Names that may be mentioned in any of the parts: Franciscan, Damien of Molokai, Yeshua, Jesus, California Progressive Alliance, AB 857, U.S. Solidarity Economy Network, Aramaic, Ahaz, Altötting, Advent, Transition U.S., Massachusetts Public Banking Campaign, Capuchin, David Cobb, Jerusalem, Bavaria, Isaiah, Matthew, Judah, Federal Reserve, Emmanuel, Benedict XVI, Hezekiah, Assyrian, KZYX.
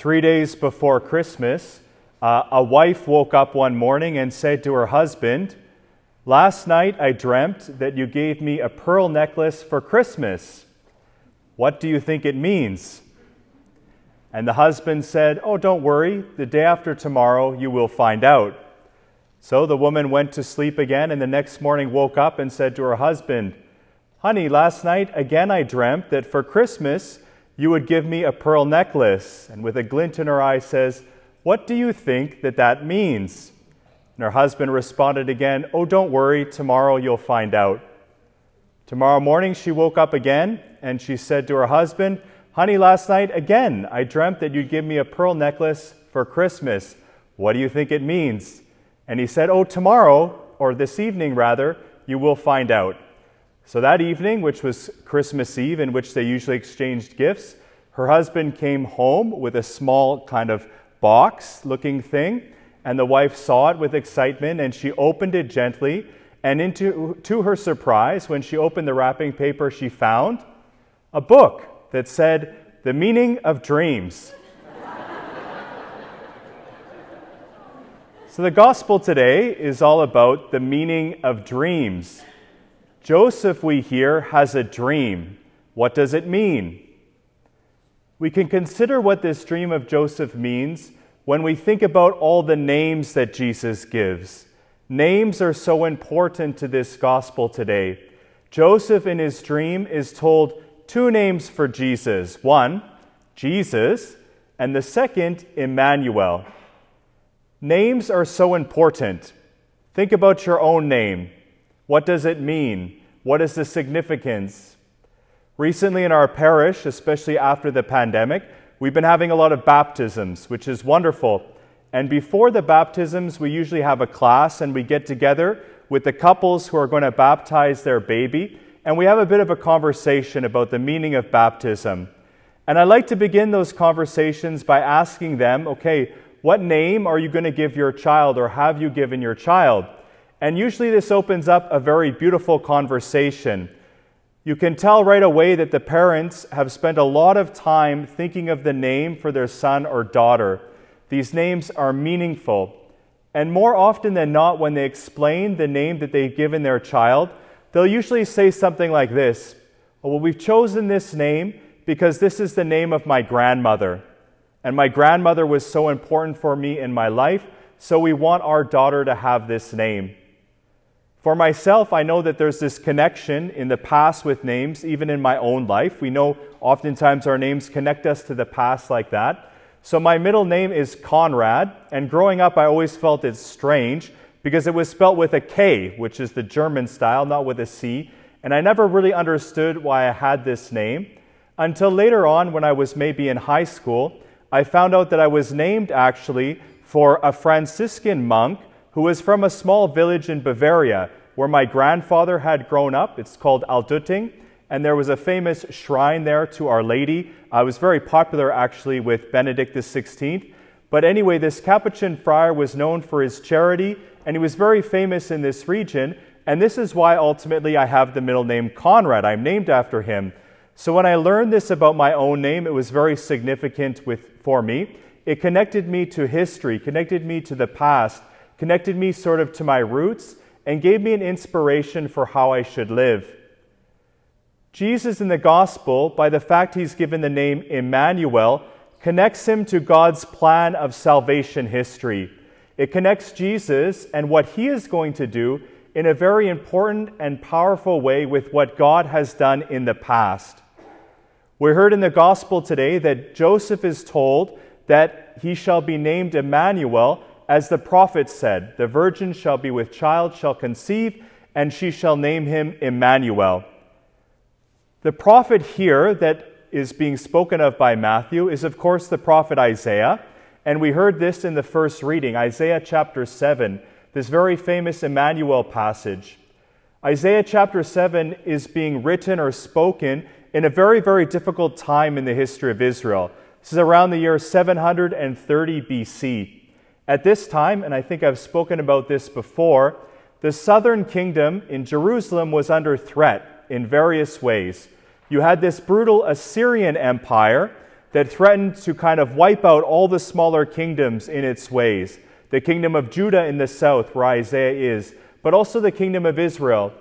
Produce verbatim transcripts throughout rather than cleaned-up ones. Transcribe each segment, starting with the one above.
Three days before Christmas, uh, a wife woke up one morning and said to her husband, "Last night I dreamt that you gave me a pearl necklace for Christmas. What do you think it means?" And the husband said, "Oh, don't worry, the day after tomorrow you will find out." So the woman went to sleep again and the next morning woke up and said to her husband, "Honey, last night again I dreamt that for Christmas you would give me a pearl necklace." And with a glint in her eye says, "What do you think that that means?" And her husband responded again, "Oh, don't worry, tomorrow you'll find out." Tomorrow morning she woke up again and she said to her husband, "Honey, last night again I dreamt that you'd give me a pearl necklace for Christmas. What do you think it means?" And he said, "Oh, tomorrow, or this evening rather, you will find out." So that evening, which was Christmas Eve, in which they usually exchanged gifts, her husband came home with a small kind of box-looking thing, and the wife saw it with excitement, and she opened it gently, and into, to her surprise, when she opened the wrapping paper, she found a book that said, "The Meaning of Dreams." So the gospel today is all about the meaning of dreams. Joseph, we hear, has a dream. What does it mean? We can consider what this dream of Joseph means when we think about all the names that Jesus gives. Names are so important to this gospel today. Joseph in his dream is told two names for Jesus. One, Jesus, and the second, Emmanuel. Names are so important. Think about your own name. What does it mean? What is the significance? Recently in our parish, especially after the pandemic, we've been having a lot of baptisms, which is wonderful. And before the baptisms, we usually have a class and we get together with the couples who are going to baptize their baby. And we have a bit of a conversation about the meaning of baptism. And I like to begin those conversations by asking them, okay, what name are you going to give your child or have you given your child? And usually this opens up a very beautiful conversation. You can tell right away that the parents have spent a lot of time thinking of the name for their son or daughter. These names are meaningful. And more often than not, when they explain the name that they've given their child, they'll usually say something like this, "Well, we've chosen this name because this is the name of my grandmother. And my grandmother was so important for me in my life, so we want our daughter to have this name." For myself, I know that there's this connection in the past with names, even in my own life. We know oftentimes our names connect us to the past like that. So my middle name is Conrad, and growing up I always felt it's strange because it was spelt with a K, which is the German style, not with a C, and I never really understood why I had this name, until later on when I was maybe in high school, I found out that I was named actually for a Franciscan monk who was from a small village in Bavaria, where my grandfather had grown up. It's called Altötting, and there was a famous shrine there to Our Lady. I was very popular actually with Benedict the sixteenth, but anyway, this Capuchin friar was known for his charity, and he was very famous in this region, and this is why ultimately I have the middle name Conrad. I'm named after him. So when I learned this about my own name, it was very significant with, for me. It connected me to history, connected me to the past, connected me sort of to my roots, and gave me an inspiration for how I should live. Jesus in the gospel, by the fact he's given the name Emmanuel, connects him to God's plan of salvation history. It connects Jesus and what he is going to do in a very important and powerful way with what God has done in the past. We heard in the gospel today that Joseph is told that he shall be named Emmanuel, as the prophet said, "The virgin shall be with child, shall conceive, and she shall name him Emmanuel." The prophet here that is being spoken of by Matthew is of course the prophet Isaiah, and we heard this in the first reading, Isaiah chapter seven, this very famous Emmanuel passage. Isaiah chapter seven is being written or spoken in a very, very difficult time in the history of Israel. This is around the year seven hundred thirty B C. At this time, and I think I've spoken about this before, the southern kingdom in Jerusalem was under threat in various ways. You had this brutal Assyrian empire that threatened to kind of wipe out all the smaller kingdoms in its ways. The kingdom of Judah in the south, where Isaiah is, but also the kingdom of Israel.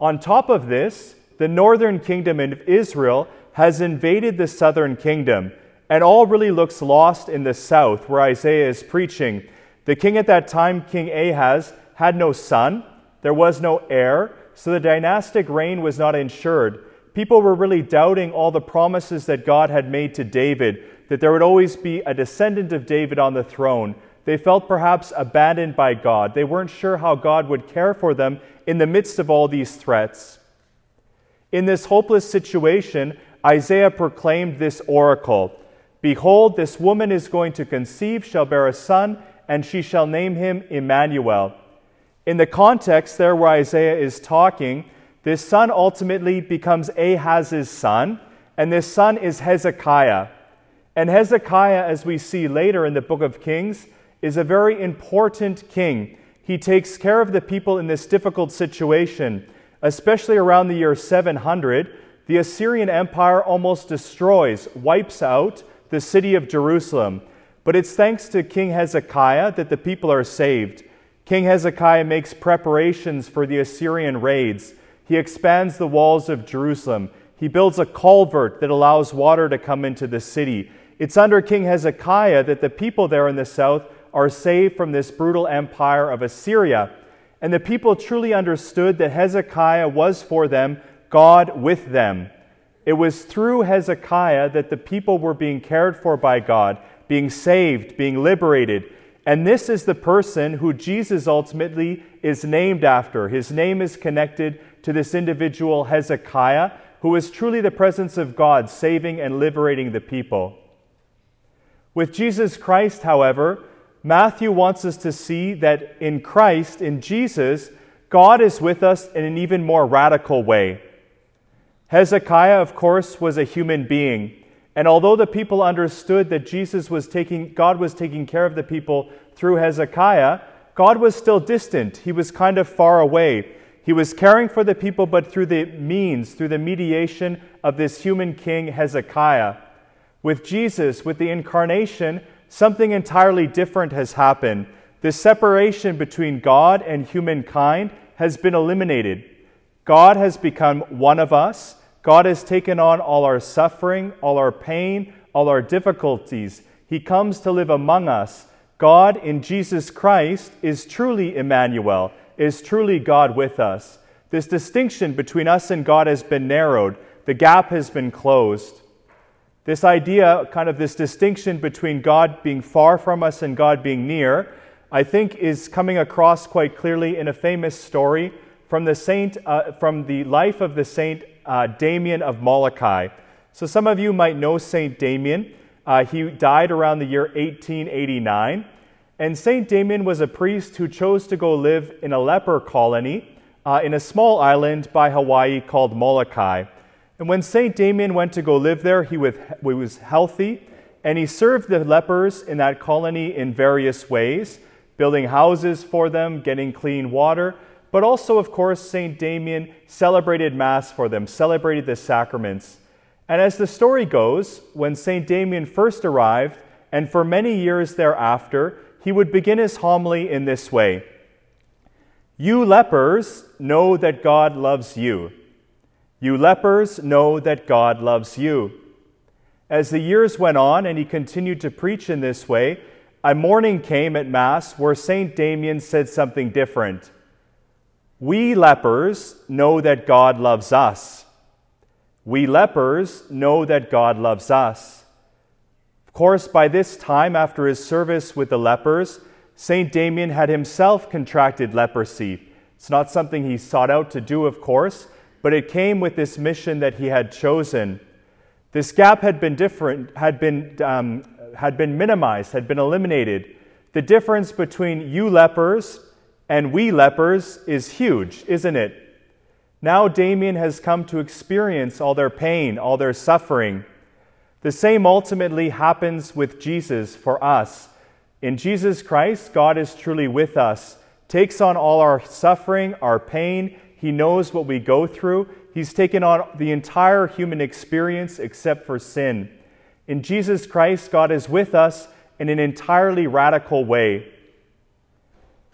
On top of this, the northern kingdom of Israel has invaded the southern kingdom, and all really looks lost in the south, where Isaiah is preaching. The king at that time, King Ahaz, had no son. There was no heir, so the dynastic reign was not ensured. People were really doubting all the promises that God had made to David, that there would always be a descendant of David on the throne. They felt perhaps abandoned by God. They weren't sure how God would care for them in the midst of all these threats. In this hopeless situation, Isaiah proclaimed this oracle: "Behold, this woman is going to conceive, shall bear a son, and she shall name him Emmanuel." In the context there where Isaiah is talking, this son ultimately becomes Ahaz's son, and this son is Hezekiah. And Hezekiah, as we see later in the book of Kings, is a very important king. He takes care of the people in this difficult situation. Especially around the year seven hundred, the Assyrian Empire almost destroys, wipes out the city of Jerusalem. But it's thanks to King Hezekiah that the people are saved. King Hezekiah makes preparations for the Assyrian raids. He expands the walls of Jerusalem. He builds a culvert that allows water to come into the city. It's under King Hezekiah that the people there in the south are saved from this brutal empire of Assyria. And the people truly understood that Hezekiah was for them, God with them. It was through Hezekiah that the people were being cared for by God, being saved, being liberated. And this is the person who Jesus ultimately is named after. His name is connected to this individual, Hezekiah, who is truly the presence of God, saving and liberating the people. With Jesus Christ, however, Matthew wants us to see that in Christ, in Jesus, God is with us in an even more radical way. Hezekiah, of course, was a human being. And although the people understood that Jesus was taking, God was taking care of the people through Hezekiah, God was still distant. He was kind of far away. He was caring for the people, but through the means, through the mediation of this human king, Hezekiah. With Jesus, with the incarnation, something entirely different has happened. The separation between God and humankind has been eliminated. God has become one of us. God has taken on all our suffering, all our pain, all our difficulties. He comes to live among us. God in Jesus Christ is truly Emmanuel, is truly God with us. This distinction between us and God has been narrowed. The gap has been closed. This idea, kind of this distinction between God being far from us and God being near, I think is coming across quite clearly in a famous story from the saint, uh, from the life of the saint Uh, Damien of Molokai. So some of you might know Saint Damien. Uh, he died around the year eighteen eighty-nine. And Saint Damien was a priest who chose to go live in a leper colony uh, in a small island by Hawaii called Molokai. And when Saint Damien went to go live there, he was, he was healthy, and he served the lepers in that colony in various ways, building houses for them, getting clean water. But also, of course, Saint Damien celebrated Mass for them, celebrated the sacraments. And as the story goes, when Saint Damien first arrived, and for many years thereafter, he would begin his homily in this way: "You lepers know that God loves you. You lepers know that God loves you." As the years went on and he continued to preach in this way, a morning came at Mass where Saint Damien said something different. "We lepers know that God loves us. We lepers know that God loves us." Of course, by this time, after his service with the lepers, Saint Damien had himself contracted leprosy. It's not something he sought out to do, of course, but it came with this mission that he had chosen. This gap had been different, had been, um, had been minimized, had been eliminated. The difference between "you lepers" and "we lepers" is huge, isn't it? Now Damien has come to experience all their pain, all their suffering. The same ultimately happens with Jesus for us. In Jesus Christ, God is truly with us, takes on all our suffering, our pain. He knows what we go through. He's taken on the entire human experience except for sin. In Jesus Christ, God is with us in an entirely radical way.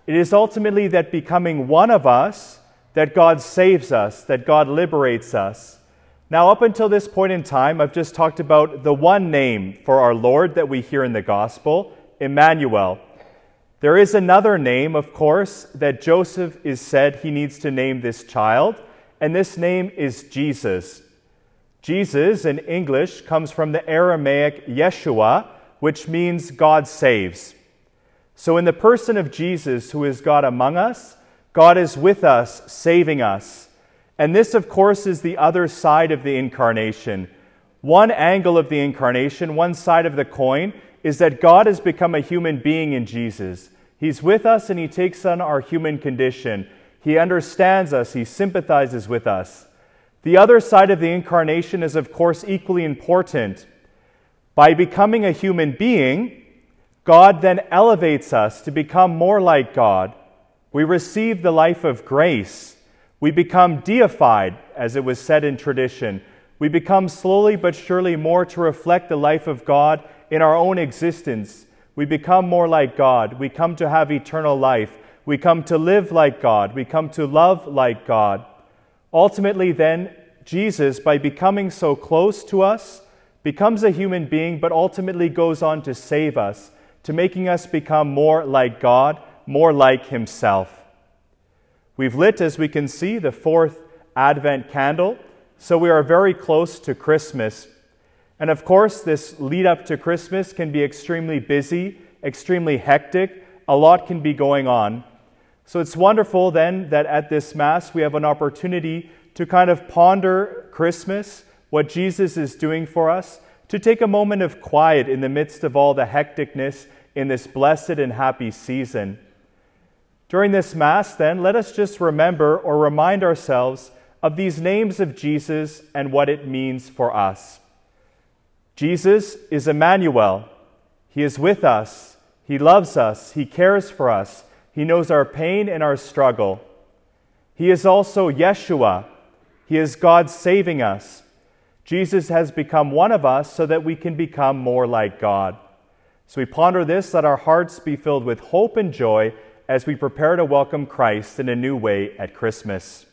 It is ultimately that becoming one of us that God saves us, that God liberates us. Now, up until this point in time, I've just talked about the one name for our Lord that we hear in the gospel, Emmanuel. There is another name, of course, that Joseph is said he needs to name this child, and this name is Jesus. Jesus, in English, comes from the Aramaic Yeshua, which means God saves. So in the person of Jesus, who is God among us, God is with us, saving us. And this, of course, is the other side of the incarnation. One angle of the incarnation, one side of the coin, is that God has become a human being in Jesus. He's with us and he takes on our human condition. He understands us, he sympathizes with us. The other side of the incarnation is, of course, equally important. By becoming a human being, God then elevates us to become more like God. We receive the life of grace. We become deified, as it was said in tradition. We become slowly but surely more to reflect the life of God in our own existence. We become more like God. We come to have eternal life. We come to live like God. We come to love like God. Ultimately then, Jesus, by becoming so close to us, becomes a human being, but ultimately goes on to save us, to making us become more like God, more like himself. We've lit, as we can see, the fourth Advent candle, so we are very close to Christmas. And of course, this lead up to Christmas can be extremely busy, extremely hectic. A lot can be going on. So it's wonderful then that at this Mass we have an opportunity to kind of ponder Christmas, what Jesus is doing for us, to take a moment of quiet in the midst of all the hecticness in this blessed and happy season. During this Mass then, let us just remember or remind ourselves of these names of Jesus and what it means for us. Jesus is Emmanuel. He is with us. He loves us. He cares for us. He knows our pain and our struggle. He is also Yeshua. He is God saving us. Jesus has become one of us so that we can become more like God. So we ponder this, let our hearts be filled with hope and joy as we prepare to welcome Christ in a new way at Christmas.